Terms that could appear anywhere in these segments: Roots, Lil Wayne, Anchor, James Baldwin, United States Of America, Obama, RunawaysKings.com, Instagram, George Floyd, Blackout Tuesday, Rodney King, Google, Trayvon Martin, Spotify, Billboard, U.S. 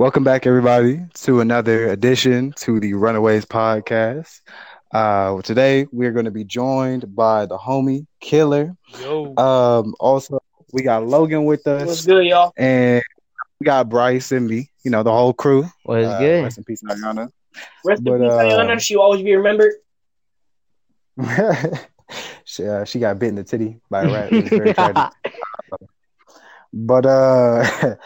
Welcome back, everybody, to another edition to the Runaways podcast. Today, we're going to be joined by the homie, Killer. Yo. Also, we got Logan with us. What's good, y'all? And we got Bryce and me, you know, the whole crew. What's good? Rest in peace, Ayana. Rest in peace, Ayana. She'll always be remembered. She got bit in the titty by a rat. It was very tragic. But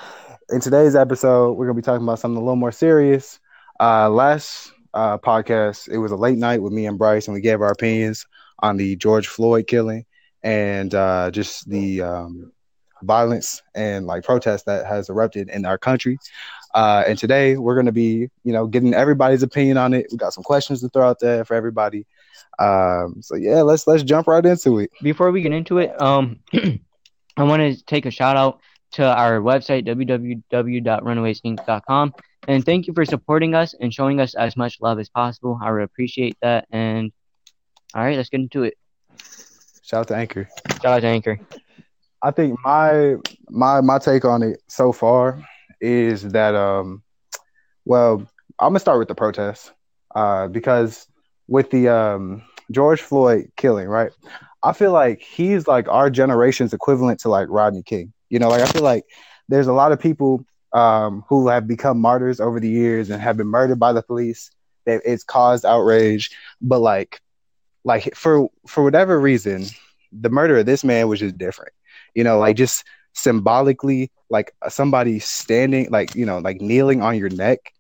in today's episode, we're going to be talking about something a little more serious. Last podcast, it was a late night with me and Bryce, and we gave our opinions on the George Floyd killing and just the violence and like protest that has erupted in our country. And today, we're going to be, you know, getting everybody's opinion on it. We got some questions to throw out there for everybody. So yeah, let's jump right into it. Before we get into it, I want to take a shout out to our website, www.RunawaysKings.com. And thank you for supporting us and showing us as much love as possible. I would appreciate that. And all right, let's get into it. Shout out to Anchor. I think my take on it so far is that, I'm going to start with the protests because with the George Floyd killing, right? I feel like he's like our generation's equivalent to like Rodney King. You know, like I feel like there's a lot of people who have become martyrs over the years and have been murdered by the police. It's caused outrage, but like for whatever reason, the murder of this man was just different. You know, like just symbolically, like somebody standing, like you know, like kneeling on your neck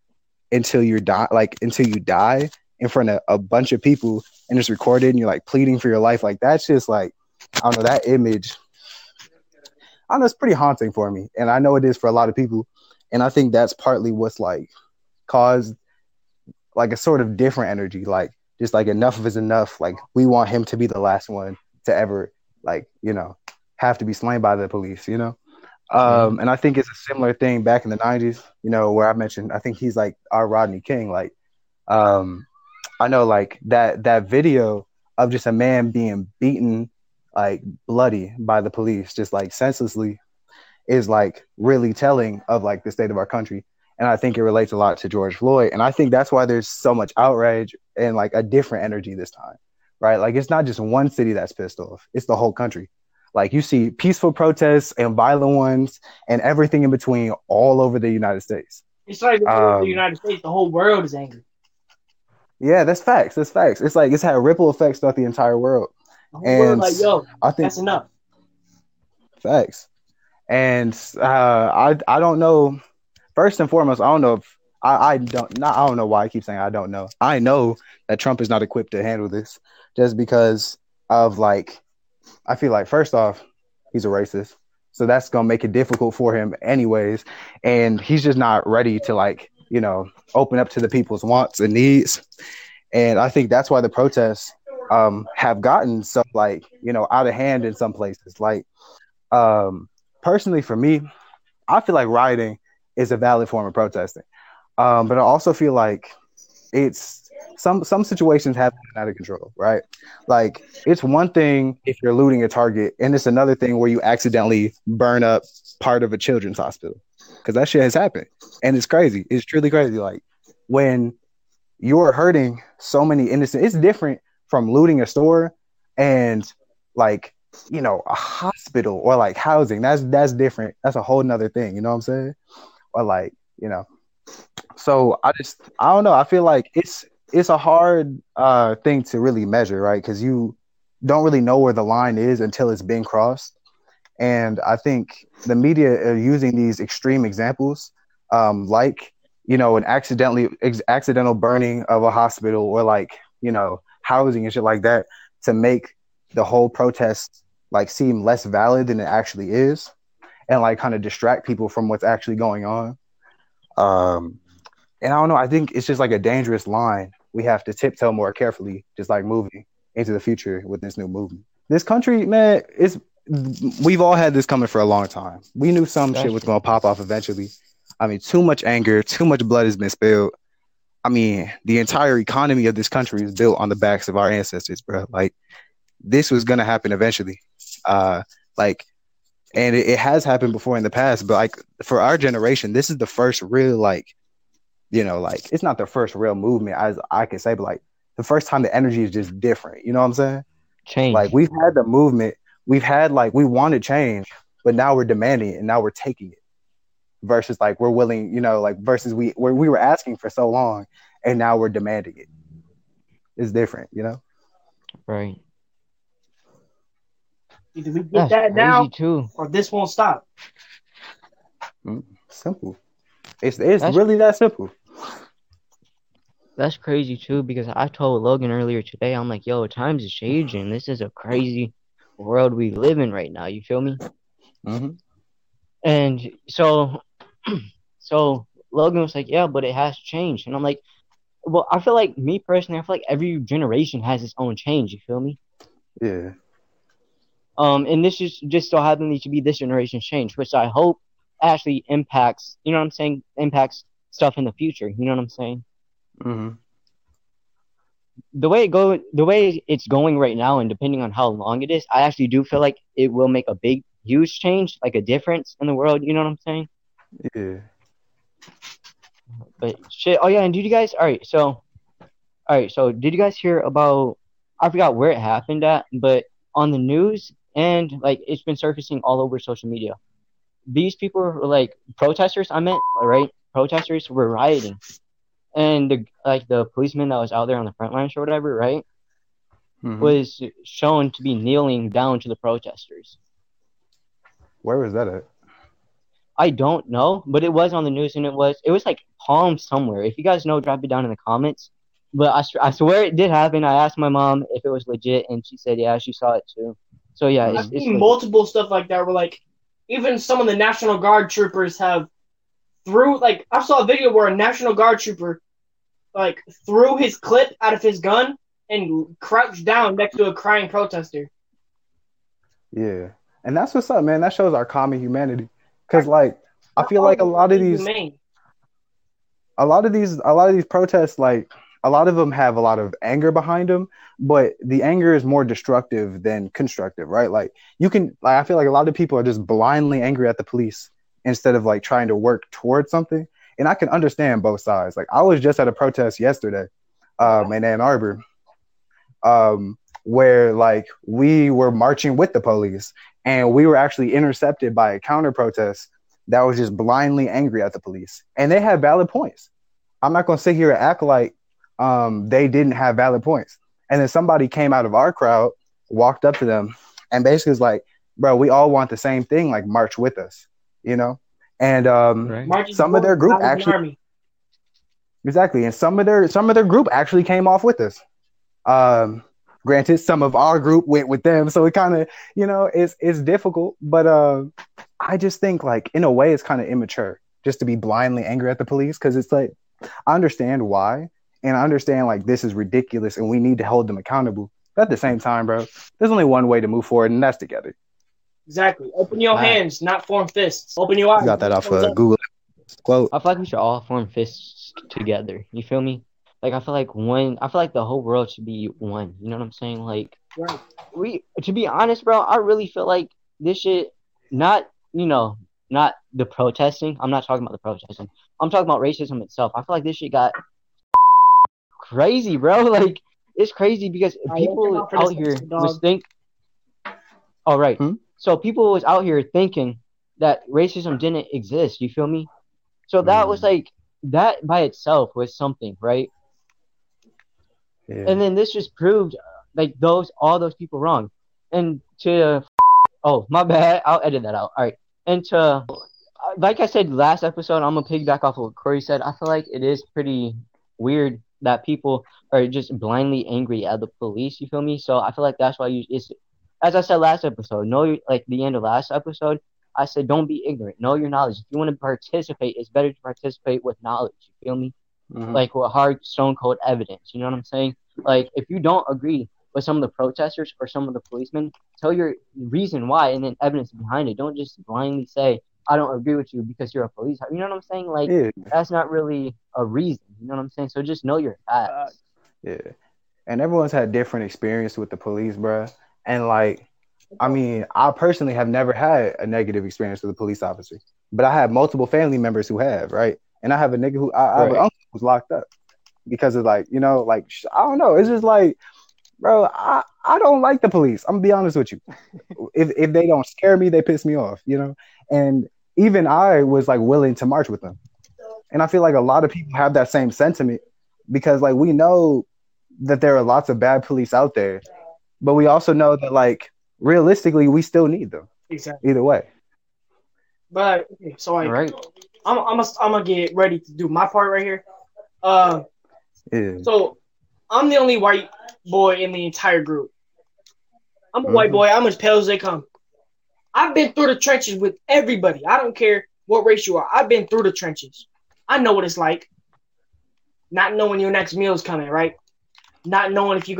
until you die in front of a bunch of people, and it's recorded, and you're like pleading for your life. Like that's just like I don't know that image. I know it's pretty haunting for me, and I know it is for a lot of people, and I think that's partly what's like caused like a sort of different energy, like just like enough is enough. Like we want him to be the last one to ever like you know have to be slain by the police, you know. And I think it's a similar thing back in the '90s, you know, where I mentioned I think he's like our Rodney King. Like I know like that video of just a man being beaten like bloody by the police, just like senselessly, is like really telling of like the state of our country. And I think it relates a lot to George Floyd. And I think that's why there's so much outrage and like a different energy this time, right? Like it's not just one city that's pissed off, it's the whole country. Like you see peaceful protests and violent ones and everything in between all over the United States. It's like the United States, the whole world is angry. Yeah, that's facts. It's like it's had ripple effects throughout the entire world. And like, yo, I think that's enough. Facts. And I don't know. First and foremost, I don't know if I don't know why I keep saying I don't know. I know that Trump is not equipped to handle this, just because of like I feel like first off, he's a racist, so that's gonna make it difficult for him anyways, and he's just not ready to like you know open up to the people's wants and needs, and I think that's why the protests have gotten so like you know out of hand in some places. Like personally for me, I feel like rioting is a valid form of protesting, but I also feel like it's some situations have been out of control, right? Like it's one thing if you're looting a Target, and it's another thing where you accidentally burn up part of a children's hospital, because that shit has happened, and it's crazy. It's truly crazy. Like when you're hurting so many innocent, it's different from looting a store and like you know a hospital or like housing. That's different. That's a whole nother thing, you know what I'm saying? Or like you know, so I don't know, I feel like it's a hard thing to really measure, right? Because you don't really know where the line is until it's been crossed. And I think the media are using these extreme examples like you know an accidental burning of a hospital or like you know housing and shit like that to make the whole protest like seem less valid than it actually is, and like kind of distract people from what's actually going on. And I don't know, I think it's just like a dangerous line. We have to tiptoe more carefully, just like moving into the future with this new movement. This country, man, we've all had this coming for a long time. We knew shit was going to pop off eventually. I mean, too much anger, too much blood has been spilled. I mean, the entire economy of this country is built on the backs of our ancestors, bro. Like, this was going to happen eventually. Like, And it has happened before in the past, but like for our generation, this is the first real, like, you know, like it's not the first real movement as I can say, but like the first time the energy is just different. You know what I'm saying? Change. Like we've had the movement, we've had like we wanted change, but now we're demanding it and now we're taking it. Versus like we're willing, you know, like versus we were asking for so long and now we're demanding it. It's different, you know? Right. Either we get that's that now too, or this won't stop. Simple. It's really that simple. That's crazy too, because I told Logan earlier today, I'm like, yo, times is changing. This is a crazy world we live in right now. You feel me? Mm-hmm. And so Logan was like, yeah, but it has changed. And I'm like, well, I feel like me personally, I feel like every generation has its own change. You feel me? Yeah. And this is just so happening to be this generation's change, which I hope actually impacts, you know what I'm saying, impacts stuff in the future. You know what I'm saying? Mm-hmm. The way it's going right now, and depending on how long it is, I actually do feel like it will make a big, huge change, like a difference in the world. You know what I'm saying? Yeah. But shit. Oh yeah. And did you guys? All right. So did you guys hear about? I forgot where it happened at, but on the news, and like it's been surfacing all over social media. These people were like protesters. Protesters were rioting, and the policeman that was out there on the front lines or whatever, right, mm-hmm. was shown to be kneeling down to the protesters. Where was that at? I don't know, but it was on the news, and it was like Palm somewhere. If you guys know, drop it down in the comments. But I swear it did happen. I asked my mom if it was legit, and she said, yeah, she saw it too. So, yeah. I've seen multiple stuff like that where, like, even some of the National Guard troopers have threw, like, I saw a video where a National Guard trooper, like, threw his clip out of his gun and crouched down next to a crying protester. Yeah. And that's what's up, man. That shows our common humanity. Because, like, I feel like a lot of these protests, like, a lot of them have a lot of anger behind them, but the anger is more destructive than constructive, right? Like I feel like a lot of people are just blindly angry at the police instead of like trying to work towards something. And I can understand both sides. Like I was just at a protest yesterday in Ann Arbor where like we were marching with the police and we were actually intercepted by a counter protest that was just blindly angry at the police. And they had valid points. I'm not going to sit here and act like they didn't have valid points. And then somebody came out of our crowd, walked up to them, and basically was like, bro, we all want the same thing, like march with us, you know? And right. Some of their group actually... Exactly. And some of their group actually came off with us. Granted, some of our group went with them, so it kind of, you know, it's difficult. But I just think, like, in a way, it's kind of immature just to be blindly angry at the police, because it's like, I understand why. And I understand, like, this is ridiculous and we need to hold them accountable. But at the same time, bro, there's only one way to move forward, and that's together. Exactly. Open your hands, not form fists. Open your eyes. You got that off of Google. Quote. I feel like we should all form fists together. You feel me? Like, I feel like the whole world should be one. You know what I'm saying? Like, right. To be honest, bro, I really feel like this shit, not the protesting. I'm not talking about the protesting. I'm talking about racism itself. I feel like this shit got... crazy, bro. Like, it's crazy because people out here was think. All right. Hmm? So people was out here thinking that racism didn't exist. You feel me? So that was like, that by itself was something, right? Yeah. And then this just proved like all those people wrong. And to, oh, my bad. I'll edit that out. All right. And to, like I said last episode, I'm going to piggyback off of what Corey said. I feel like it is pretty weird that people are just blindly angry at the police, you feel me? So I feel like that's why as I said last episode, the end of last episode, I said don't be ignorant. Know your knowledge. If you want to participate, it's better to participate with knowledge, you feel me? Mm-hmm. Like with hard, stone-cold evidence, you know what I'm saying? Like if you don't agree with some of the protesters or some of the policemen, tell your reason why and then evidence behind it. Don't just blindly say, I don't agree with you because you're a police. You know what I'm saying? Like, yeah. That's not really a reason. You know what I'm saying? So just know your facts. Yeah. And everyone's had different experience with the police, bro. And, like, I mean, I personally have never had a negative experience with a police officer, but I have multiple family members who have, right? And I have a nigga who I have an uncle who's locked up because of like, you know, like, I don't know. It's just like, bro, I don't like the police. I'm gonna be honest with you. If they don't scare me, they piss me off, you know? And even I was like willing to march with them. And I feel like a lot of people have that same sentiment because like, we know that there are lots of bad police out there, but we also know that like, realistically, we still need them. Exactly. Either way. But so like, right. I'm gonna get ready to do my part right here. Yeah. So I'm the only white boy in the entire group. I'm a white boy. I'm as pale as they come. I've been through the trenches with everybody. I don't care what race you are. I've been through the trenches. I know what it's like. Not knowing your next meal is coming, right? Not knowing if when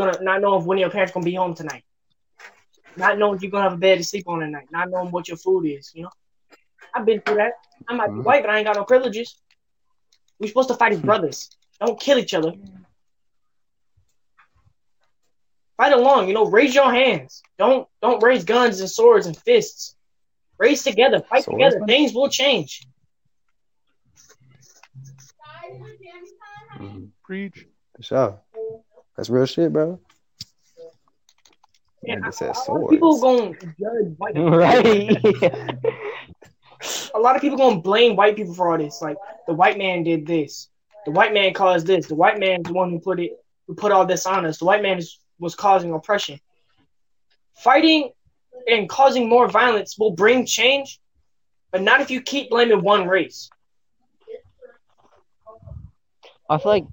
your parents gonna be home tonight. Not knowing if you're gonna have a bed to sleep on at night. Not knowing what your food is, you know? I've been through that. I might be white, but I ain't got no privileges. We're supposed to fight as brothers. Don't kill each other. Fight along, you know, raise your hands. Don't raise guns and swords and fists. Raise together, fight together. Things will change. Preach. Sure. That's real shit, bro. Man, people gonna judge white people. Right. A lot of people gonna blame white people for all this. Like the white man did this. The white man caused this. The white man's the one who put all this on us. The white man was causing oppression. Fighting and causing more violence will bring change, but not if you keep blaming one race. I feel like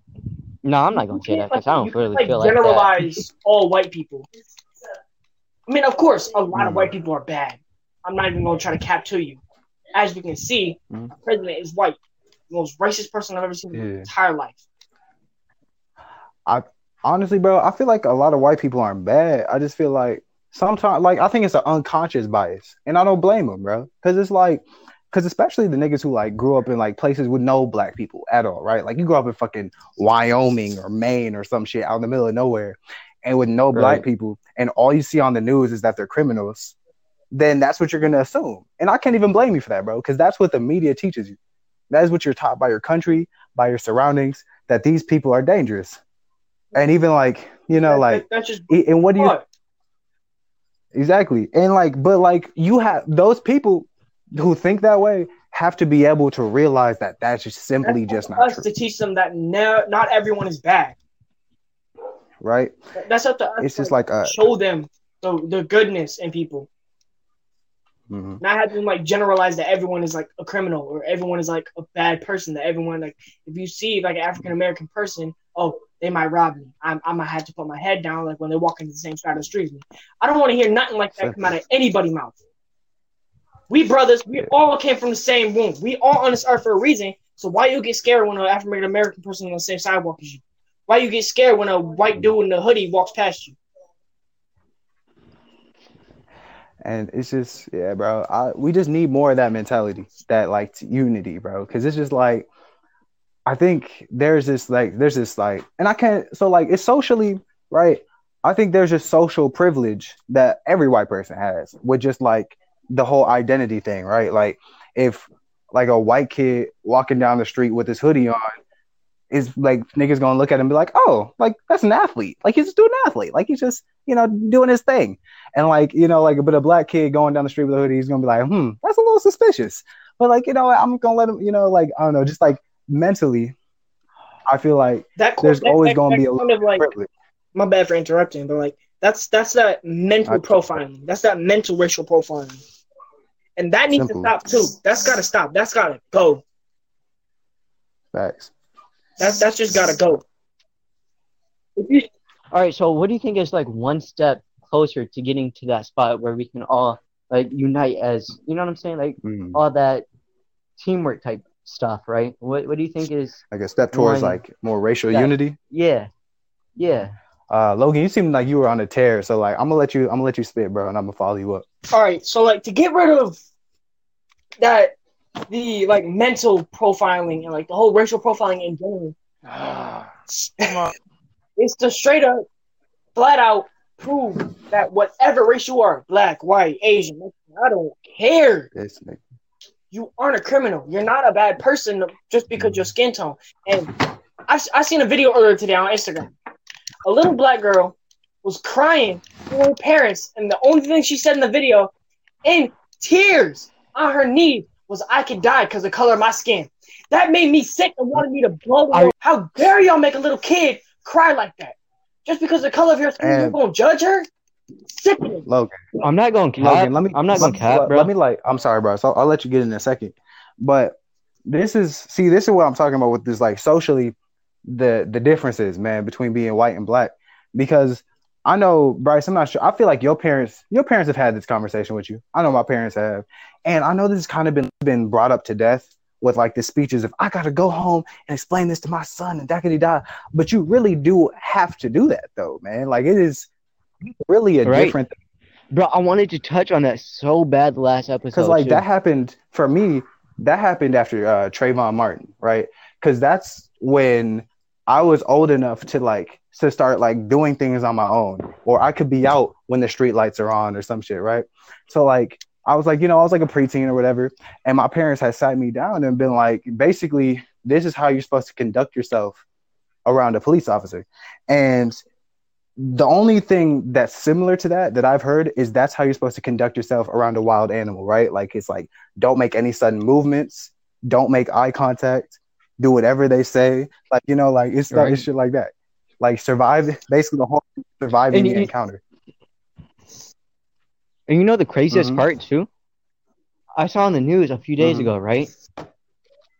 I'm not gonna say that because I don't really feel like generalize that. All white people. I mean, of course, a lot of white people are bad. I'm not even going to try to cap to you. As we can see, the president is white. The most racist person I've ever seen in my entire life. Honestly, bro, I feel like a lot of white people aren't bad. I just feel like sometimes, like, I think it's an unconscious bias. And I don't blame them, bro. Because it's like, especially the niggas who, like, grew up in, like, places with no black people at all, right? Like, you grew up in fucking Wyoming or Maine or some shit out in the middle of nowhere. And with no black people, and all you see on the news is that they're criminals, then that's what you're going to assume. And I can't even blame you for that, bro, because that's what the media teaches you. That is what you're taught by your country, by your surroundings, that these people are dangerous. And even like, you know, like, that's just and what do you... Exactly. And like, but like, you have those people who think that way have to be able to realize that that's just simply that's just not true. To teach them that not everyone is bad. Right, that's up to us. It's just like show them the goodness in people, not have them like generalize that everyone is like a criminal or everyone is like a bad person. That everyone, like, if you see like an African American person, oh, they might rob me. I might have to put my head down like when they walk into the same side of the street as me. I don't want to hear nothing like that come out of anybody's mouth. We brothers, we all came from the same womb. We all on this earth for a reason. So why you get scared when an African American person on the same sidewalk as you? Why you get scared when a white dude in a hoodie walks past you? And it's just, yeah, bro. We just need more of that mentality, that like unity, bro. Because it's just like, I think there's this like, and I can't. So like, it's socially right. I think there's just social privilege that every white person has with just like the whole identity thing, right? Like if like a white kid walking down the street with his hoodie on. Is like niggas gonna look at him and be like, oh, like that's an athlete. Like he's just doing an athlete. Like he's just, you know, doing his thing. And like, you know, like but a black kid going down the street with a hoodie, he's gonna be like, that's a little suspicious. But like, you know, I'm gonna let him, you know, like I don't know, just like mentally, I feel like there's always gonna be a little privilege. My bad for interrupting, but like that's that mental profiling. That's that mental racial profiling. And that needs to stop too. That's gotta stop. That's gotta go. Facts. That's just gotta go. All right, so what do you think is like one step closer to getting to that spot where we can all like unite as, you know what I'm saying? Like all that teamwork type stuff, right? What do you think is like a step towards like more racial unity? Yeah. Yeah. Logan, you seem like you were on a tear, so like I'm gonna let you spit, bro, and I'm gonna follow you up. All right, so like to get rid of that the like mental profiling and like the whole racial profiling in general. It's the straight up, flat out prove that whatever race you are, black, white, Asian, I don't care. You aren't a criminal. You're not a bad person just because your skin tone. And I seen a video earlier today on Instagram. A little black girl was crying for her parents, and the only thing she said in the video, in tears, on her knees, was, "I could die because of the color of my skin." That made me sick and wanted me to blow away. How dare y'all make a little kid cry like that? Just because the color of your skin, you're gonna judge her? Sickening. Logan, I'm not gonna cap. Logan, I'm not gonna cap, bro. I'm sorry, bro. So I'll let you get in a second. But this is what I'm talking about with this, like, socially, the differences, man, between being white and black. Because I know, Bryce, I'm not sure. I feel like your parents have had this conversation with you. I know my parents have, and I know this has kind of been brought up to death with, like, the speeches of, "I got to go home and explain this to my son," and da-ka-dee-da. But you really do have to do that, though, man. Like, it is really a different thing. Bro, I wanted to touch on that so bad the last episode. Because, like, that happened, for me, after Trayvon Martin, right? Because that's when I was old enough to start, like, doing things on my own. Or I could be out when the street lights are on or some shit, right? So, like, I was like, I was like a preteen or whatever. And my parents had sat me down and been like, basically, this is how you're supposed to conduct yourself around a police officer. And the only thing that's similar to that I've heard is that's how you're supposed to conduct yourself around a wild animal, right? Like, it's like, don't make any sudden movements. Don't make eye contact. Do whatever they say. Like, like, it's right. Shit like that. Like, survive, basically the whole surviving the encounter. And you know the craziest part, too? I saw on the news a few days ago, right?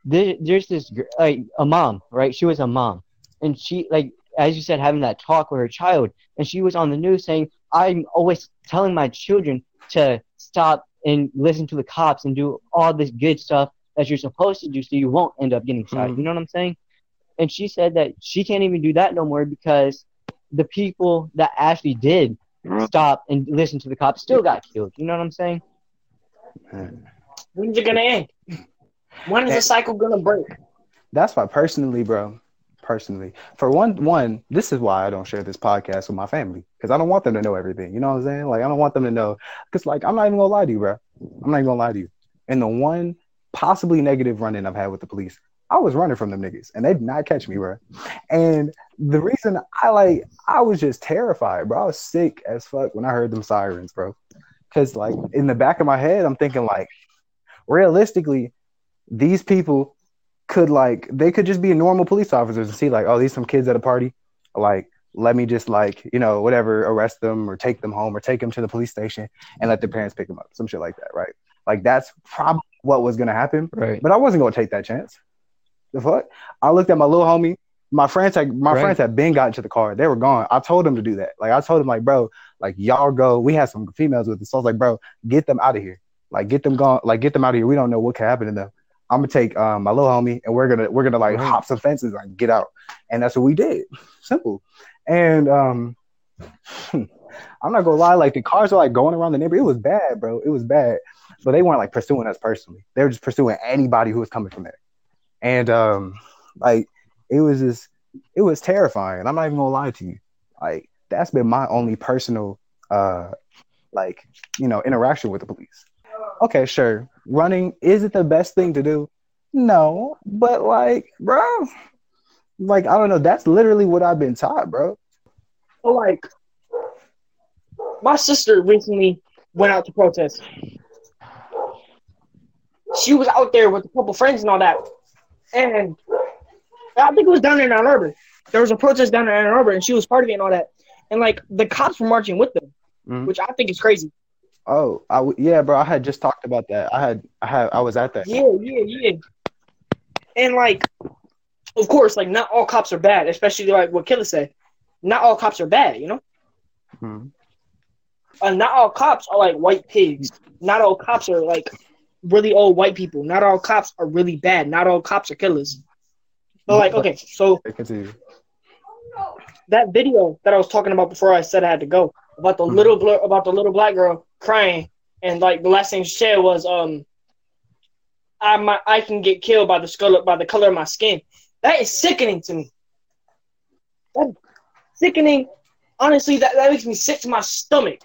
There's this, like, a mom, right? She was a mom. And she, like, as you said, having that talk with her child. And she was on the news saying, "I'm always telling my children to stop and listen to the cops and do all this good stuff that you're supposed to do so you won't end up getting shot." You know what I'm saying? And she said that she can't even do that no more because the people that actually did stop and listen to the cops still got killed. You know what I'm saying? When's it gonna end? When is the cycle gonna break? That's why, personally, for one, this is why I don't share this podcast with my family, because I don't want them to know everything. You know what I'm saying? Like, I don't want them to know, because, like, I'm not even gonna lie to you, bro. And the one possibly negative run-in I've had with the police, I was running from them niggas, and they did not catch me, bro. And the reason I was just terrified, bro. I was sick as fuck when I heard them sirens, bro. Because, like, in the back of my head, I'm thinking, like, realistically, these people could, like, they could just be normal police officers and see, like, oh, these some kids at a party. Like, let me just, like, whatever, arrest them or take them home or take them to the police station and let their parents pick them up. Some shit like that, right? Like, that's probably what was going to happen. Right. But I wasn't going to take that chance. The fuck? I looked at my little homie. My friends had been gotten to the car. They were gone. I told them to do that. Like, I told them, like, bro, like, y'all go. We had some females with us. So I was like, bro, get them out of here. Like, get them gone. Like, get them out of here. We don't know what could happen to them. I'm gonna take my little homie, and we're gonna like hop some fences and get out. And that's what we did. Simple. And I'm not gonna lie. Like, the cars were, like, going around the neighborhood. It was bad, bro. It was bad. But they weren't, like, pursuing us personally. They were just pursuing anybody who was coming from there. And like, it was terrifying. I'm not even gonna lie to you. Like, that's been my only personal like, interaction with the police. Okay, sure. Running, is it the best thing to do? No, but, like, bro, like, I don't know. That's literally what I've been taught, bro. Well, like, my sister recently went out to protest. She was out there with a couple friends and all that. And I think it was down in Ann Arbor. There was a protest down in Ann Arbor, and she was part of it and all that. And, like, the cops were marching with them, which I think is crazy. Oh, yeah, bro. I had just talked about that. I was at that. Yeah. And, like, of course, like, not all cops are bad, especially, like, what Killa said. Not all cops are bad, not all cops are, like, white pigs. Not all cops are, like, really old white people. Not all cops are really bad. Not all cops are killers. But, like, okay, so that video that I was talking about before I said I had to go, about the little black girl crying, and, like, the last thing she said was, I can get killed by the color of my skin." That is sickening to me. That's sickening honestly, that makes me sick to my stomach.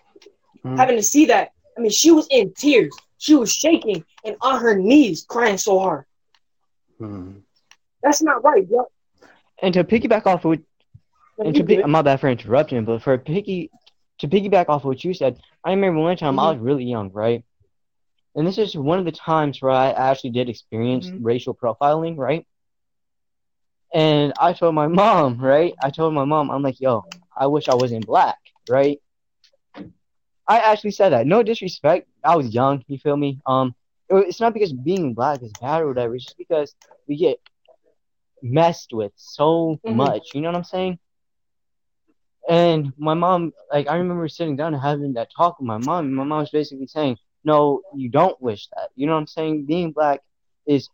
Mm-hmm. Having to see that. I mean, she was in tears. She was shaking and on her knees crying so hard. Mm-hmm. That's not right, bro. And to piggyback off of what, my bad for interrupting, but to piggyback off of what you said, I remember one time I was really young, right? And this is one of the times where I actually did experience racial profiling, right? And I told my mom, right? I'm like, yo, I wish I wasn't black, right? I actually said that. No disrespect. I was young, you feel me? It's not because being black is bad or whatever. It's just because we get messed with so much. You know what I'm saying? And my mom, like, I remember sitting down and having that talk with my mom. And my mom was basically saying, no, you don't wish that. You know what I'm saying? Being black is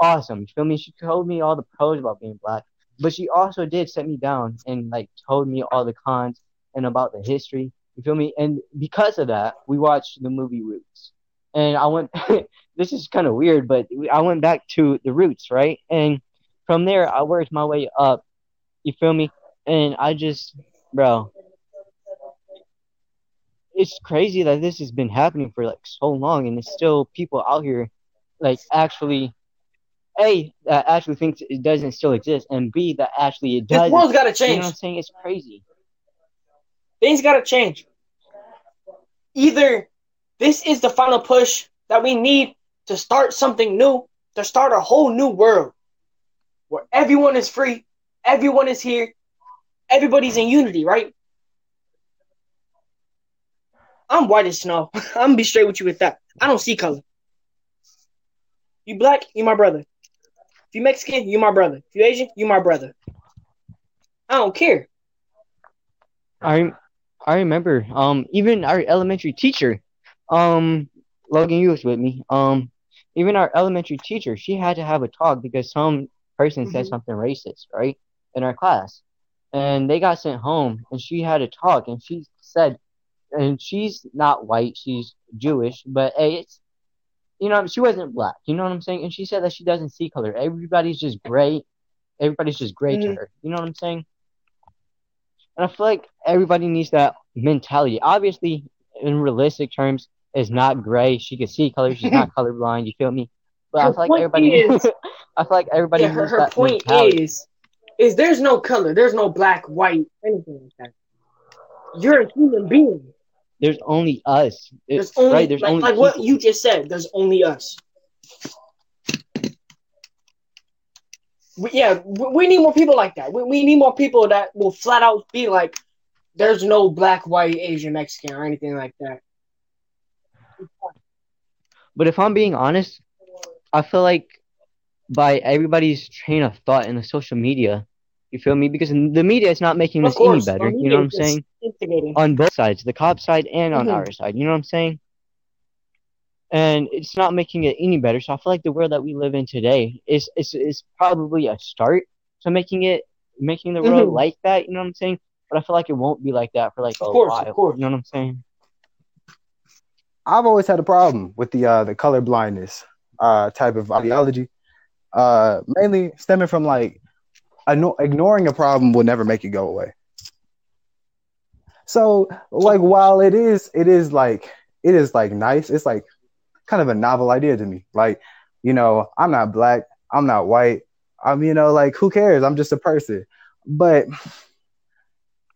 awesome. You feel me? She told me all the pros about being black. But she also did set me down and, like, told me all the cons and about the history. You feel me? And because of that, we watched the movie Roots. And I went, this is kind of weird, but I went back to the Roots, right? And from there, I worked my way up. You feel me? And I just, bro, it's crazy that this has been happening for, like, so long. And it's still people out here, like, actually, A, that actually thinks it doesn't still exist. And B, that actually it does. This world's got to change. You know what I'm saying? It's crazy. Things got to change. Either this is the final push that we need to start something new, to start a whole new world where everyone is free, everyone is here, everybody's in unity, right? I'm white as snow. I'm going to be straight with you with that. I don't see color. You black, you my brother. If you Mexican, you my brother. If you Asian, you my brother. I don't care. I remember even our elementary teacher, Logan, you was with me. Even our elementary teacher, she had to have a talk because some person said something racist, right, in our class, and they got sent home. And she had a talk, and she said, and she's not white, she's Jewish, but hey, it's, you know, she wasn't black. You know what I'm saying? And she said that she doesn't see color. Everybody's just gray. Everybody's just gray to her. You know what I'm saying? And I feel like everybody needs that mentality. Obviously, in realistic terms, it's not gray. She can see color. She's not colorblind. You feel me? But her I feel like everybody yeah, needs that point mentality. Is there's no color. There's no black, white, anything like that. You're a human being. There's only us. It's, there's only, right? There's like, only like what you just said. There's only us. We need more people like that. We need more people that will flat out be like, there's no black, white, Asian, Mexican, or anything like that. But if I'm being honest, I feel like by everybody's train of thought in the social media, you feel me? Because the media is not making this any better. You know what I'm saying? On both sides, the cop side and on our side. You know what I'm saying? And it's not making it any better. So I feel like the world that we live in today is probably a start to making the world like that. You know what I'm saying? But I feel like it won't be like that for like a while. Of course. You know what I'm saying? I've always had a problem with the colorblindness type of ideology, mainly stemming from like ignoring a problem will never make it go away. So like while it is like nice, it's like kind of a novel idea to me. Like, you know, I'm not black, I'm not white, I'm, you know, like, who cares? I'm just a person. But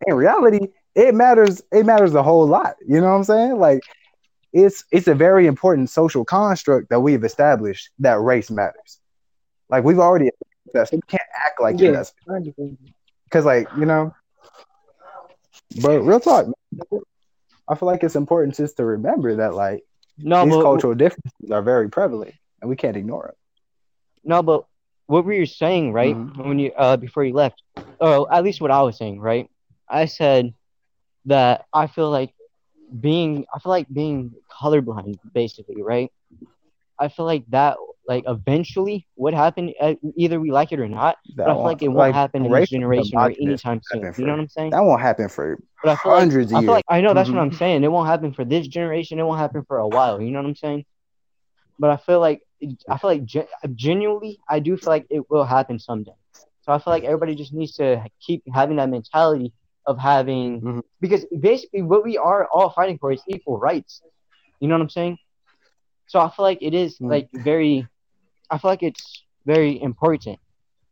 in reality, it matters a whole lot. You know what I'm saying? Like, it's a very important social construct that we've established that race matters. Like, we've already established that, so we can't act like it doesn't. Because, like, you know, but real talk, I feel like it's important just to remember that, like, cultural differences are very prevalent, and we can't ignore it. No, but what were you saying, right, when you before you left? Or at least what I was saying, right? I said that I feel like being colorblind, basically, right? I feel like that, like, eventually would happen, either we like it or not. But I feel like it won't happen in this generation or anytime soon. You know what I'm saying? That won't happen for hundreds of years. I know, that's what I'm saying. It won't happen for this generation. It won't happen for a while. You know what I'm saying? But I feel like genuinely, I do feel like it will happen someday. So I feel like everybody just needs to keep having that mentality of having because basically what we are all fighting for is equal rights. You know what I'm saying? So I feel like it is like I feel like it's very important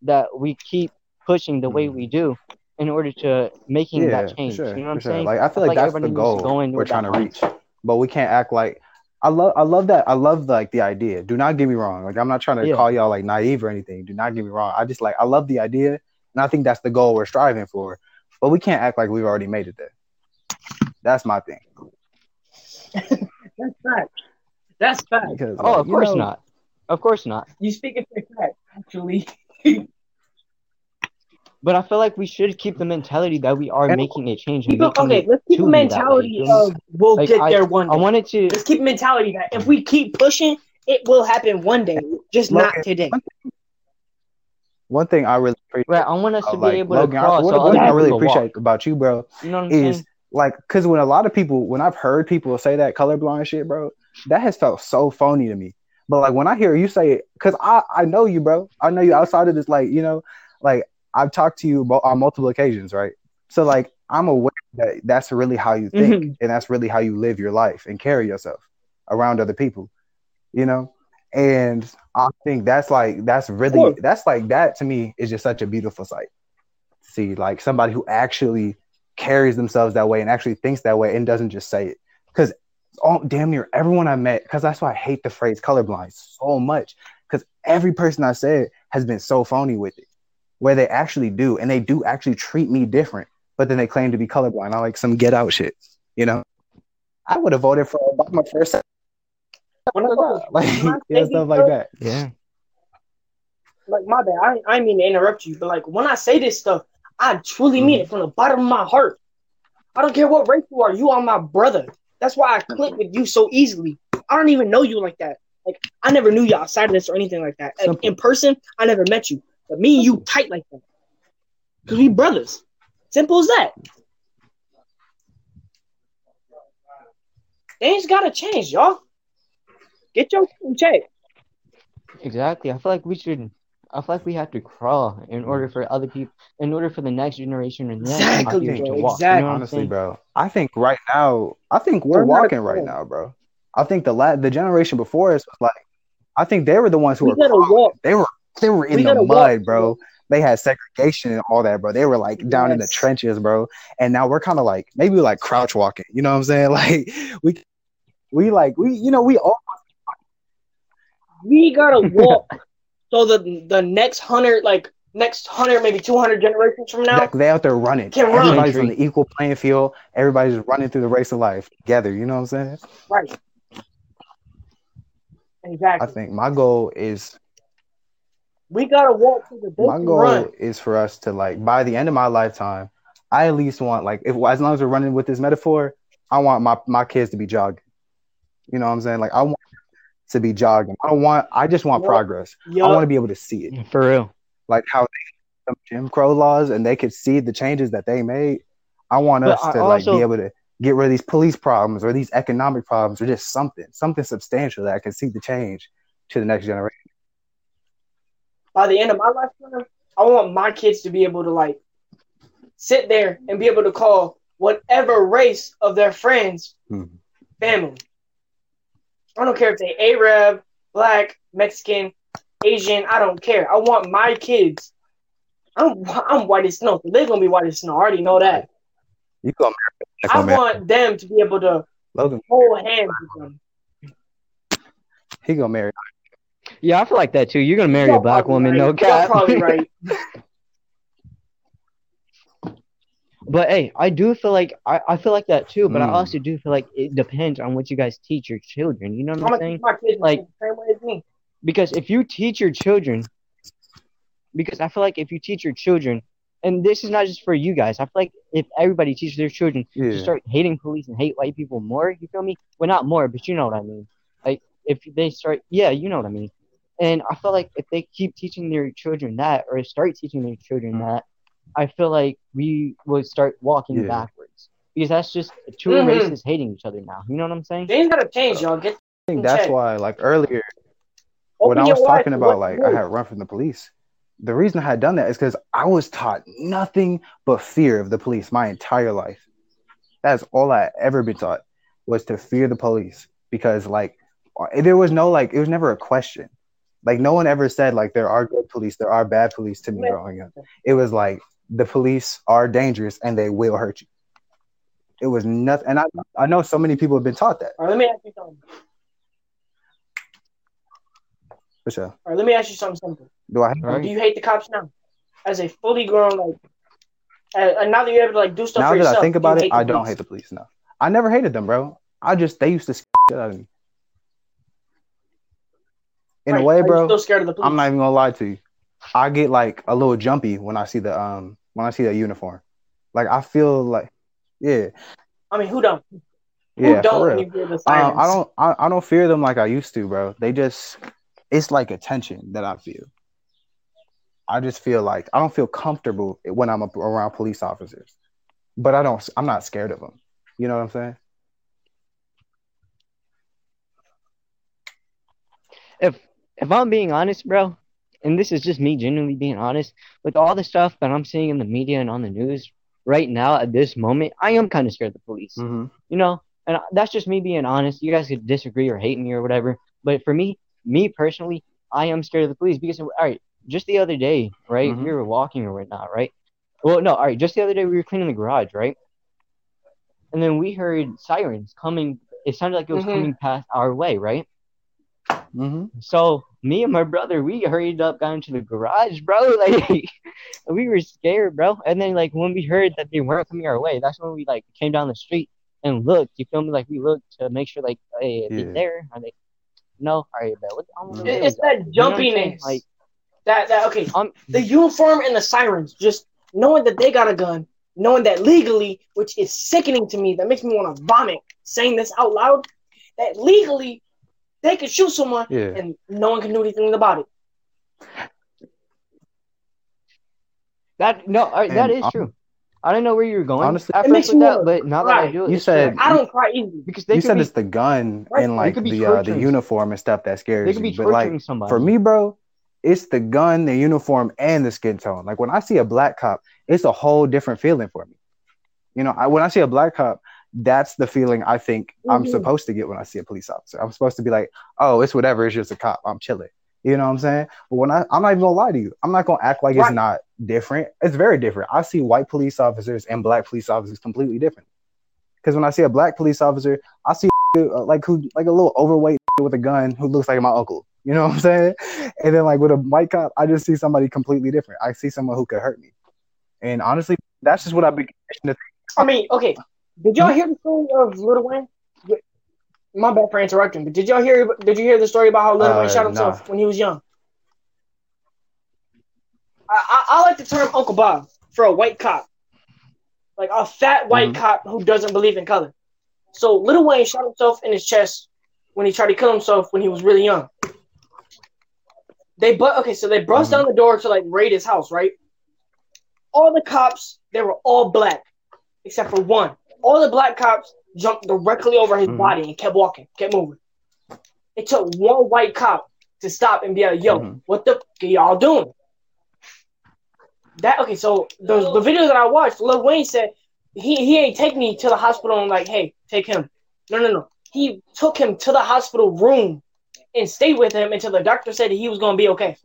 that we keep pushing the way we do in order to making that change. Sure, you know what I'm saying? Like, I feel like that's the goal we're trying to reach, but we can't act like I love that. I love like the idea. Do not get me wrong. Like, I'm not trying to call y'all like naive or anything. Do not get me wrong. I just like, I love the idea, and I think that's the goal we're striving for, but we can't act like we've already made it there. That's my thing. That's facts. That's facts. Because, like, of course not. Of course not. You speak it for facts, actually. But I feel like we should keep the mentality that we are making a change. Let's keep the mentality of we'll get there one day. Let's keep the mentality that if we keep pushing, it will happen one day, just not today. One thing I really appreciate. Right, I want us to be able to cross. One thing I really appreciate about you, bro, you know what I'm saying? Like, because when I've heard people say that colorblind shit, bro, that has felt so phony to me. But like when I hear you say it, because I know you, bro. I know you outside of this, like, you know, like, I've talked to you on multiple occasions, right? So, like, I'm aware that that's really how you think and that's really how you live your life and carry yourself around other people, you know? And I think that to me is just such a beautiful sight. See, like, somebody who actually carries themselves that way and actually thinks that way and doesn't just say it. Because damn near everyone I met, because that's why I hate the phrase colorblind so much, because every person I said has been so phony with it. Where they actually do, and they do actually treat me different, but then they claim to be colorblind. I like some get out shit, you know. I would have voted for Obama first, stuff like that. Yeah. Like, my bad, I mean to interrupt you, but like when I say this stuff, I truly mean it from the bottom of my heart. I don't care what race you are. You are my brother. That's why I click with you so easily. I don't even know you like that. Like, I never knew you outside of this or anything like that. Like, in person, I never met you. But me and you tight like that. Because we brothers. Simple as that. Things gotta change, y'all. Get your check. Exactly. I feel like we have to crawl in order for other people, in order for the next generation and to walk. Exactly. You know, honestly, bro. I think right now, we're walking right now, bro. I think the generation before us was like, I think they were the ones who They were in the mud, bro. They had segregation and all that, bro. They were like down in the trenches, bro. And now we're kind of like maybe like crouch walking. You know what I'm saying? Like we gotta walk. So the next 100 maybe 200 generations from now, they out there running. Everybody's on the equal playing field. Everybody's running through the race of life together. You know what I'm saying? Right. Exactly. I think my goal is. We gotta walk through the door. My goal is for us to, like, by the end of my lifetime, I at least want, like, if as long as we're running with this metaphor, I want my kids to be jogging. You know what I'm saying? Like, I want to be jogging. I just want progress. Yep. I want to be able to see it for real. Like how some Jim Crow laws and they could see the changes that they made. I want us to also, like, be able to get rid of these police problems or these economic problems or just something substantial that I can see the change to the next generation. By the end of my lifetime, I want my kids to be able to, like, sit there and be able to call whatever race of their friends family. I don't care if they Arab, Black, Mexican, Asian. I don't care. I want my kids. I'm white as snow. They're going to be white as snow. I already know that. You go America. I want them to be able to hold hands with them. He going to marry. Yeah, I feel like that too. You're gonna marry a black woman, no cap. You're probably right. But hey, I do feel like I feel like that too. But I also do feel like it depends on what you guys teach your children. You know what I'm saying? Like, because if you teach your children, because I feel like if you teach your children, and this is not just for you guys. I feel like if everybody teaches their children to start hating police and hate white people more, you feel me? Well, not more, but you know what I mean. Like, if they start, you know what I mean. And I feel like if they keep teaching their children that, or start teaching their children that, I feel like we would start walking backwards. Because that's just two races hating each other now. You know what I'm saying? Things gotta change, y'all. Get I think that's why, like, earlier, when I was talking about, like, I had run from the police, the reason I had done that is because I was taught nothing but fear of the police my entire life. That's all I ever been taught, was to fear the police, because like there was no like, it was never a question. Like no one ever said like there are good police, there are bad police to me growing up. It was like the police are dangerous and they will hurt you. It was nothing. And I know so many people have been taught that. All right, let me ask you something. For sure. All right, let me ask you something simple. Do you hate the cops now? As a fully grown, like, and now that you're able to like do stuff now for yourself. Now that I think about it, I don't hate the police now. I never hated them, bro. They used to scare the shit out of me. In a way, bro, still scared of the police? I'm not even gonna lie to you. I get like a little jumpy when I see the uniform. Like I feel like, yeah. I mean, who don't? Yeah, who don't? For real. Fear the sirens? I don't fear them like I used to, bro. They just, it's like a tension that I feel. I just feel like I don't feel comfortable when I'm around police officers, but I'm not scared of them. You know what I'm saying? If I'm being honest, bro, and this is just me genuinely being honest, with all the stuff that I'm seeing in the media and on the news right now at this moment, I am kind of scared of the police, you know? And that's just me being honest. You guys could disagree or hate me or whatever. But for me personally, I am scared of the police because, all right, just the other day, right, we were walking or whatnot, right? Well, no, all right, just the other day we were cleaning the garage, right? And then we heard sirens coming. It sounded like it was coming past our way, right? So me and my brother, we hurried up, got into the garage, bro. Like we were scared, bro. And then like when we heard that they weren't coming our way, that's when we like came down the street and looked. You feel me? Like we looked to make sure, like, hey, are they there? Are they? No, all right, bro. It's that jumpiness, like that. Okay, the uniform and the sirens. Just knowing that they got a gun, knowing that legally, which is sickening to me. That makes me want to vomit saying this out loud. That legally, they could shoot someone, and no one can do anything about it. That is true. I don't know where you were going. Honestly, it makes me that, but now that I do it, you said I don't cry easily because they could be, it's the gun and like the uniform and stuff that scares you. But like somebody. For me, bro, it's the gun, the uniform, and the skin tone. Like when I see a black cop, it's a whole different feeling for me. You know, when I see a black cop, that's the feeling I think I'm supposed to get when I see a police officer. I'm supposed to be like, oh, it's whatever. It's just a cop. I'm chilling. You know what I'm saying? But when I'm not even going to lie to you. I'm not going to act like it's not different. It's very different. I see white police officers and black police officers completely different. Because when I see a black police officer, I see like a little overweight with a gun who looks like my uncle. You know what I'm saying? And then like with a white cop, I just see somebody completely different. I see someone who could hurt me. And honestly, that's just what I've been conditioned to think. I mean, okay. Did y'all hear the story of Lil Wayne? My bad for interrupting, but did you hear the story about how Lil Wayne shot himself when he was young? I like the term Uncle Bob for a white cop. Like a fat white cop who doesn't believe in color. So Lil Wayne shot himself in his chest when he tried to kill himself when he was really young. So they bust down the door to like raid his house, right? All the cops, they were all black, except for one. All the black cops jumped directly over his body and kept walking, kept moving. It took one white cop to stop and be like, yo, what the fuck are y'all doing? So the video that I watched, Lil Wayne said, he ain't take me to the hospital and like, hey, take him. No. He took him to the hospital room and stayed with him until the doctor said he was going to be okay.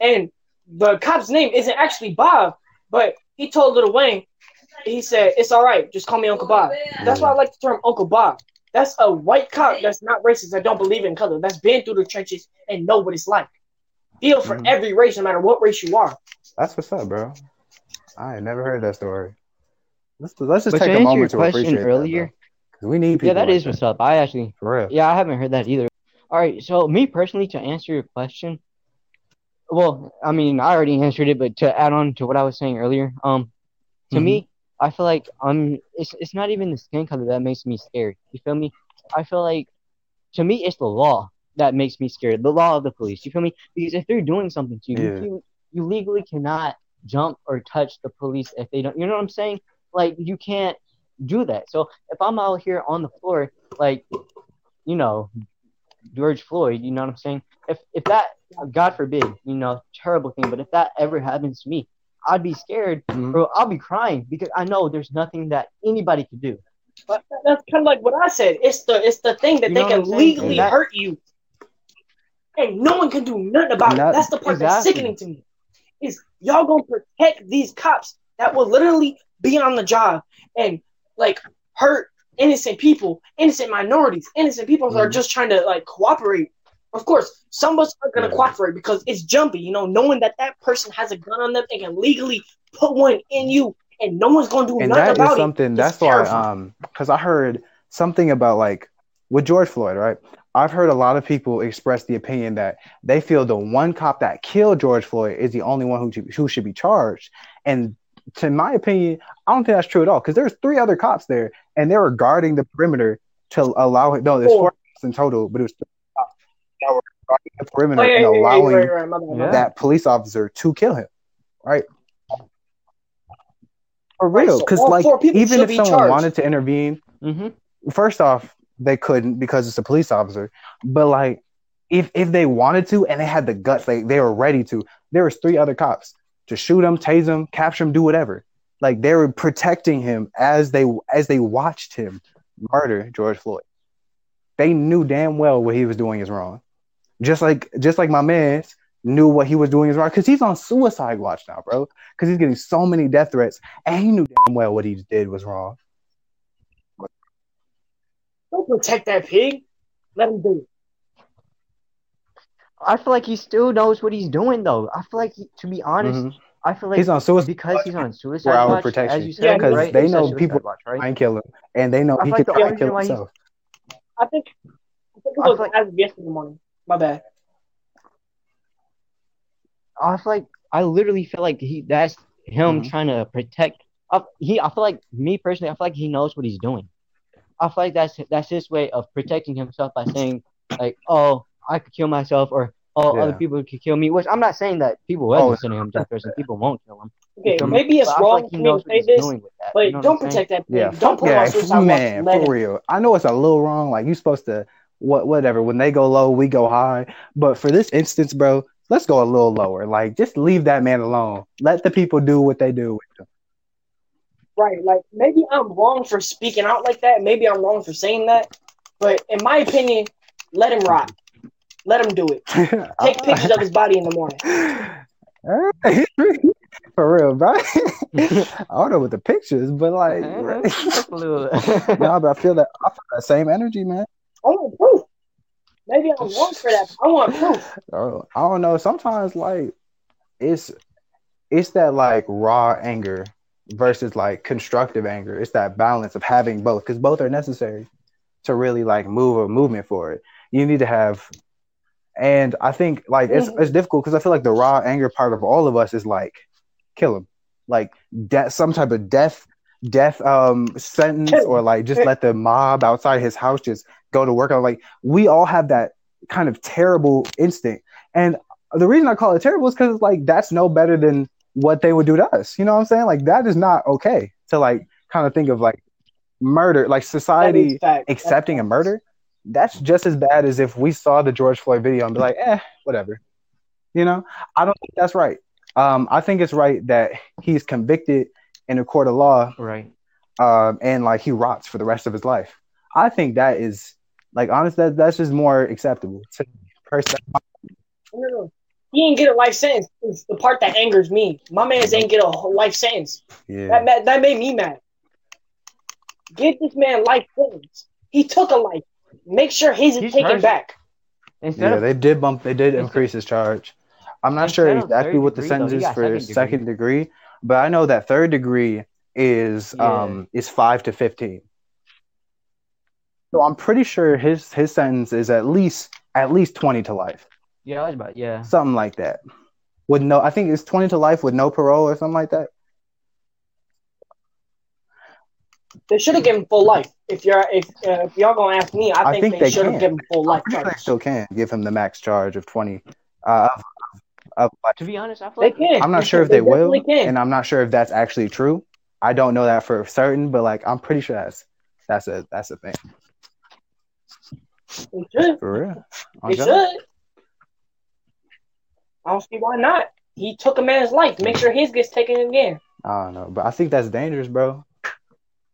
And the cop's name isn't actually Bob, but he told Lil Wayne, he said, it's all right. Just call me Uncle Bob. That's why I like the term Uncle Bob. That's a white cop that's not racist, that don't believe in color, that's been through the trenches and know what it's like. Feel for every race, no matter what race you are. That's what's up, bro. I ain't never heard that story. Let's just take a moment to appreciate earlier. That, we need people. Yeah, that is what's up. I actually, for real. Yeah, I haven't heard that either. All right, so me personally, to answer your question, well, I mean, I already answered it, but to add on to what I was saying earlier, to me, I feel like it's not even the skin color that makes me scared. You feel me? I feel like, to me, it's the law that makes me scared. The law of the police. You feel me? Because if they're doing something to you, you legally cannot jump or touch the police if they don't. You know what I'm saying? Like, you can't do that. So if I'm out here on the floor, like, you know, George Floyd, you know what I'm saying? If that God forbid, you know, terrible thing. But if that ever happens to me, I'd be scared, bro. I'll be crying because I know there's nothing that anybody could do. But that's kind of like what I said. It's the thing that they can legally hurt you, and no one can do nothing about it. That's the part that's sickening to me. Is y'all gonna protect these cops that will literally be on the job and like hurt innocent people, innocent minorities, innocent people who are just trying to like cooperate. Of course, some of us are going to cooperate because it's jumpy, you know, knowing that that person has a gun on them and can legally put one in you and no one's going to do and nothing about it. That's terrifying. Why, because I heard something about like with George Floyd, right? I've heard a lot of people express the opinion that they feel the one cop that killed George Floyd is the only one who should be charged. And to my opinion, I don't think that's true at all because there's three other cops there and they were guarding the perimeter to allow it. No, there's four cops in total, but it was three cops that were guarding the perimeter and allowing right. that police officer to kill him, right? For real, because like even if someone wanted to intervene, first off, they couldn't because it's a police officer. But like if they wanted to and they had the guts, like they were ready to, there was three other cops to shoot him, tase him, capture him, do whatever. Like they were protecting him as they watched him murder George Floyd. They knew damn well what he was doing is wrong. Just like my man knew what he was doing is wrong because he's on suicide watch now, bro. Because he's getting so many death threats and he knew damn well what he did was wrong. Don't protect that pig. Let him do it. I feel like he still knows what he's doing, though. I feel like, to be honest, I feel like he's on suicide because he's on suicide watch. Protection. As you said, because they know people can't kill him, and they know he can try kill himself. I think it was as of yesterday morning. My bad. I literally feel like that's him trying to protect. I feel like me personally. I feel like he knows what he's doing. I feel like that's his way of protecting himself by saying, like, oh, I could kill myself, or oh, other people could kill me. Which I'm not saying that people will listen to him, Jefferson. People won't kill him. Okay, maybe it's wrong for me to say this, but don't protect that. Yeah, don't put on suicide watch. Man, for real. I know it's a little wrong. Like, you're supposed to, whatever. When they go low, we go high. But for this instance, bro, let's go a little lower. Like, just leave that man alone. Let the people do what they do with him. Right, like, maybe I'm wrong for speaking out like that. Maybe I'm wrong for saying that. But in my opinion, let him rot. Let him do it. Take pictures of his body in the morning. For real, bro. I don't know what the pictures, but, like, but I feel that same energy, man. I want proof. Maybe I'm wrong for that. I want proof. I don't know. Sometimes, like, it's that, like, raw anger versus like constructive anger. It's that balance of having both, because both are necessary to really like move a movement forward. You need to have, and I think like it's difficult because I feel like the raw anger part of all of us is like kill him, like death, some type of death sentence, or like just let the mob outside his house just go to work on. Like we all have that kind of terrible instinct, and the reason I call it terrible is because like that's no better than what they would do to us. You know what I'm saying? Like that is not okay to like kind of think of like murder, like society accepting a murder. That's just as bad as if we saw the George Floyd video and be like, whatever. You know, I don't think that's right. I think it's right that he's convicted in a court of law. Right. And like he rots for the rest of his life. I think that is like, honestly, that's just more acceptable to me personally. He didn't get a life sentence. It's the part that angers me. My man ain't get a life sentence. Yeah. That made me mad. Give this man life sentence. He took a life. Make sure his is taken back. They did increase his charge. I'm not sure exactly what the sentence is for second degree, but I know that third degree is 5 to 15. So I'm pretty sure his sentence is at least 20 to life. Yeah, I was about something like that. With no, I think it's 20 to life with no parole or something like that. They should have given full life. If y'all gonna ask me, I think they should have given full life. They still can give him the max charge of 20. To be honest, I feel like they can. I'm not sure if they will, and I'm not sure if that's actually true. I don't know that for certain, but like I'm pretty sure that's a thing. They should. For real, they should. I don't see why not. He took a man's life. Make sure his gets taken again. I don't know, but I think that's dangerous, bro.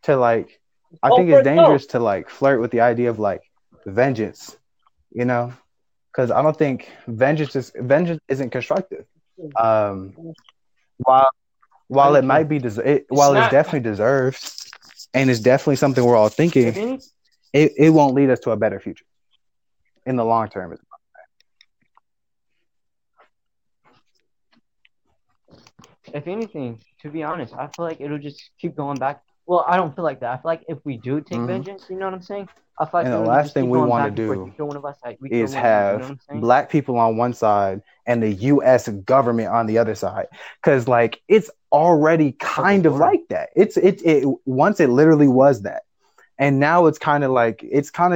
I think it's dangerous to like flirt with the idea of like vengeance, you know, because I don't think vengeance isn't constructive. While it might be it's definitely deserved, and it's definitely something we're all thinking, mm-hmm. it won't lead us to a better future in the long term. If anything, to be honest, I feel like it'll just keep going back. Well, I don't feel like that. I feel like if we do take mm-hmm. vengeance, you know what I'm saying? I feel like and the last thing we want to do is have black people on one side and the U.S. government on the other side. Because, like, it's already kind of like that. Once it literally was that. And now it's kind of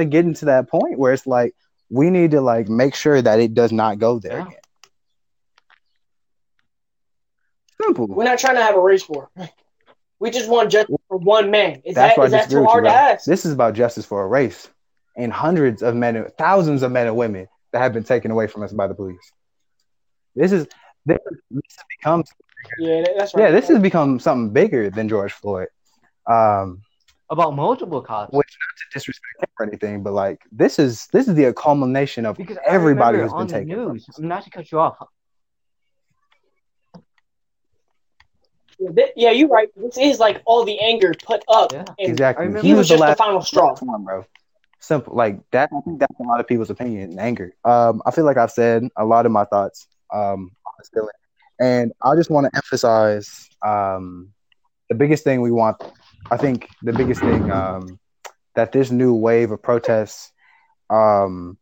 getting to that point where it's like we need to, like, make sure that it does not go there again. Simple. We're not trying to have a race war. We just want justice for one man. Is that too hard to ask? This is about justice for a race and hundreds of men, thousands of men and women that have been taken away from us by the police. This has become something bigger than George Floyd. About multiple cops. Which, not to disrespect him or anything, but like this is the culmination of because everybody who's been taken. Not to cut you off. Yeah, you're right. This is like all the anger put up. Yeah. Exactly. He was just the final straw. Bro. Simple. Like that, I think that's a lot of people's opinion and anger. I feel like I've said a lot of my thoughts. And I just want to emphasize the biggest thing we want. I think the biggest thing that this new wave of protests and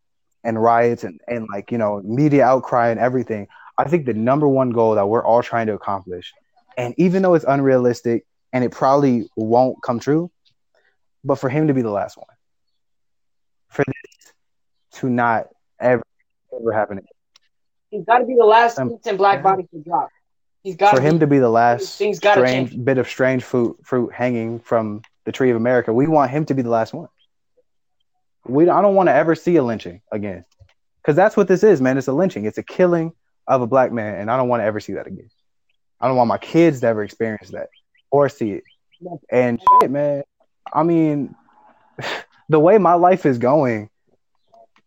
riots and like, you know, media outcry and everything, I think the number one goal that we're all trying to accomplish, and even though it's unrealistic and it probably won't come true, but for him to be the last one, for this to not ever happen again. He's got to be the last piece in black body to drop. To be the last bit of strange fruit hanging from the tree of America. We want him to be the last one. I don't want to ever see a lynching again, because that's what this is, man. It's a lynching. It's a killing of a black man, and I don't want to ever see that again. I don't want my kids to ever experience that or see it. And shit, man, I mean, the way my life is going,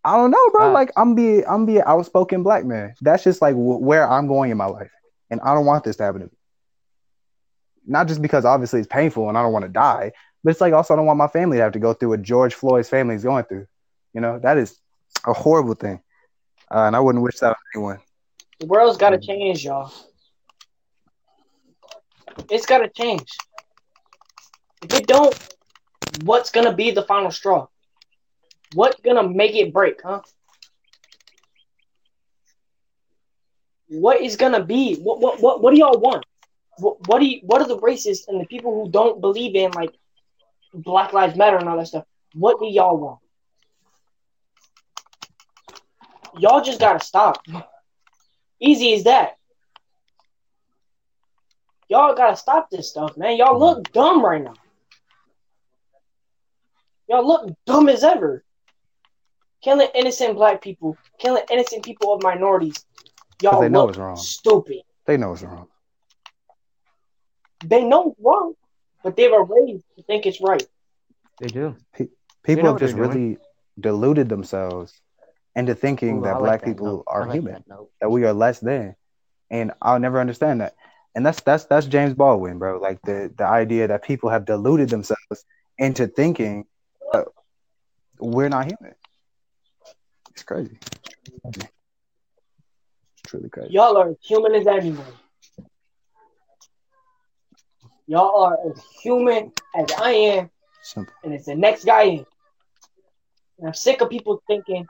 I don't know, bro. Like, I'm be an outspoken black man. That's just like where I'm going in my life. And I don't want this to happen to me. Not just because obviously it's painful and I don't want to die, but it's like also I don't want my family to have to go through what George Floyd's family is going through. You know, that is a horrible thing. And I wouldn't wish that on anyone. The world's got to change, y'all. It's got to change. If it don't, what's going to be the final straw? What's going to make it break, huh? What is going to be? What do y'all want? What are the racists and the people who don't believe in, like, Black Lives Matter and all that stuff? What do y'all want? Y'all just got to stop. Easy as that. Y'all gotta stop this stuff, man. Y'all look dumb right now. Y'all look dumb as ever. Killing innocent black people, killing innocent people of minorities. Y'all they know look it's wrong. Stupid. They know it's wrong. They know it's wrong, but they were raised to think it's right. They do. People have just really deluded themselves into thinking that black people are human, that we are less than. And I'll never understand that. And that's James Baldwin, bro. Like the idea that people have deluded themselves into thinking we're not human. It's crazy. It's truly crazy. Y'all are as human as anyone. Y'all are as human as I am. Simple. And it's the next guy in. And I'm sick of people thinking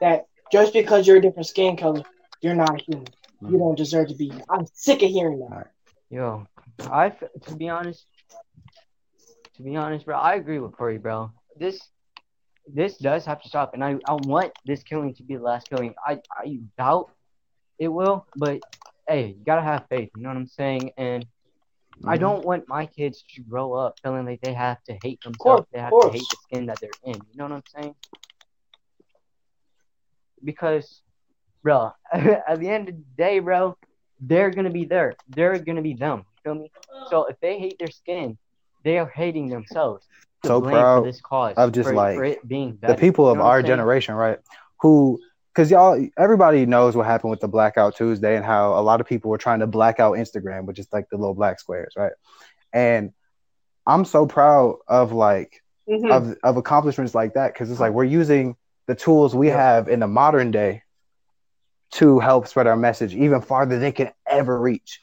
that just because you're a different skin color, you're not a human. You don't deserve to be. I'm sick of hearing that. Yo, to be honest, bro, I agree with Corey, bro. This does have to stop, and I want this killing to be the last killing. I doubt it will, but hey, you gotta have faith. You know what I'm saying? And I don't want my kids to grow up feeling like they have to hate themselves. They have to hate the skin that they're in. You know what I'm saying? Because bro, at the end of the day, bro, they're going to be there. They're going to be them. You feel me? So if they hate their skin, they are hating themselves. So proud for this cause, of just for it being better. The people of our generation, right, who – because everybody knows what happened with the Blackout Tuesday and how a lot of people were trying to black out Instagram, which is like the little black squares, right? And I'm so proud of like of accomplishments like that, because it's like we're using the tools we have in the modern day to help spread our message even farther than it can ever reach.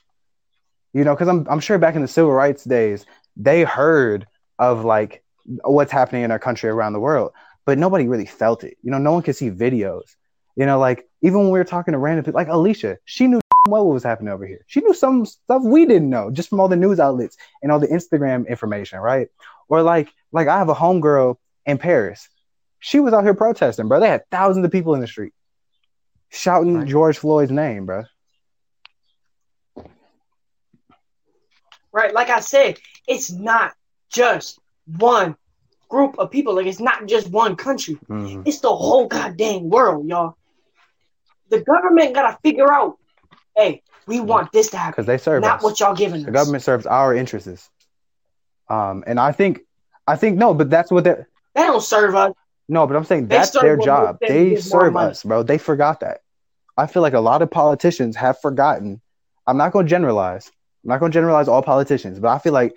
You know, because I'm sure back in the civil rights days, they heard of like what's happening in our country around the world, but nobody really felt it. You know, no one could see videos. You know, like, even when we were talking to random people, like Alicia, she knew what was happening over here. She knew some stuff we didn't know just from all the news outlets and all the Instagram information, right? Or like I have a homegirl in Paris. She was out here protesting, bro. They had thousands of people in the street shouting right. George Floyd's name, bro. Right. Like I said, it's not just one group of people. Like, it's not just one country. Mm-hmm. It's the whole goddamn world, y'all. The government gotta figure out, hey, we want this to happen because they serve not us. What y'all giving us. The government serves our interests, and I think no, but that's what they don't serve us. No, but I'm saying that's their job. They serve us, bro. They forgot that. I feel like a lot of politicians have forgotten. I'm not gonna generalize. I'm not gonna generalize all politicians, but I feel like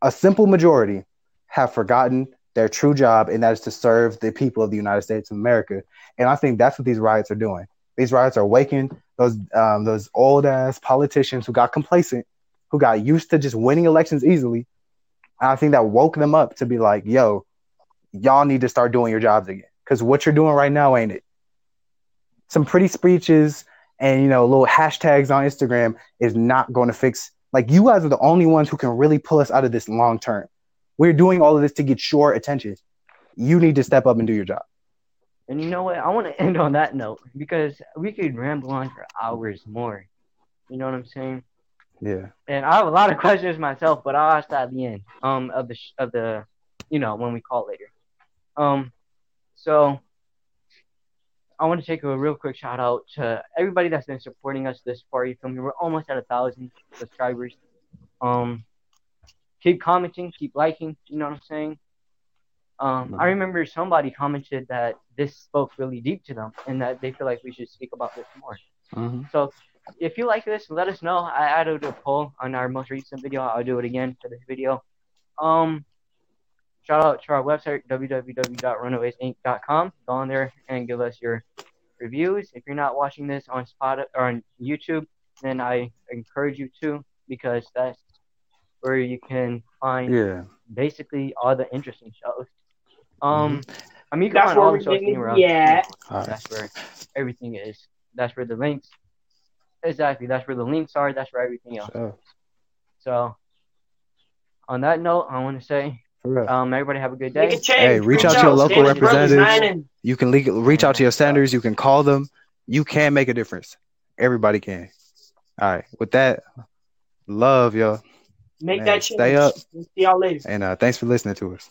a simple majority have forgotten their true job, and that is to serve the people of the United States of America. And I think that's what these riots are doing. These riots are waking those old-ass politicians who got complacent, who got used to just winning elections easily. And I think that woke them up to be like, yo, y'all need to start doing your jobs again, because what you're doing right now ain't it. Some pretty speeches and, you know, little hashtags on Instagram is not going to fix. Like, you guys are the only ones who can really pull us out of this long term. We're doing all of this to get your attention. You need to step up and do your job. And you know what? I want to end on that note, because we could ramble on for hours more. You know what I'm saying? Yeah. And I have a lot of questions myself, but I'll ask that at the end of the, you know, when we call later. So I want to take a real quick shout out to everybody that's been supporting us this far. You feel me? We're almost at 1,000 subscribers. Keep commenting, keep liking, you know what I'm saying? I remember somebody commented that this spoke really deep to them and that they feel like we should speak about this more. Mm-hmm. So if you like this, let us know. I added a poll on our most recent video. I'll do it again for this video. Shout out to our website, www.runawaysink.com. Go on there and give us your reviews. If you're not watching this on Spotify or on YouTube, then I encourage you to, because that's where you can find basically all the interesting shows. I mean, you can find all the shows anywhere else. Yeah. That's where everything is. That's where the links. Exactly. That's where the links are. That's where everything else. Sure. So, on that note, I want to say, everybody have a good day. Hey, reach out to your local representatives. You can reach out to your senators. You can call them. You can make a difference. Everybody can. All right. With that, love, y'all. Make that change. Stay up. We'll see y'all later. And thanks for listening to us.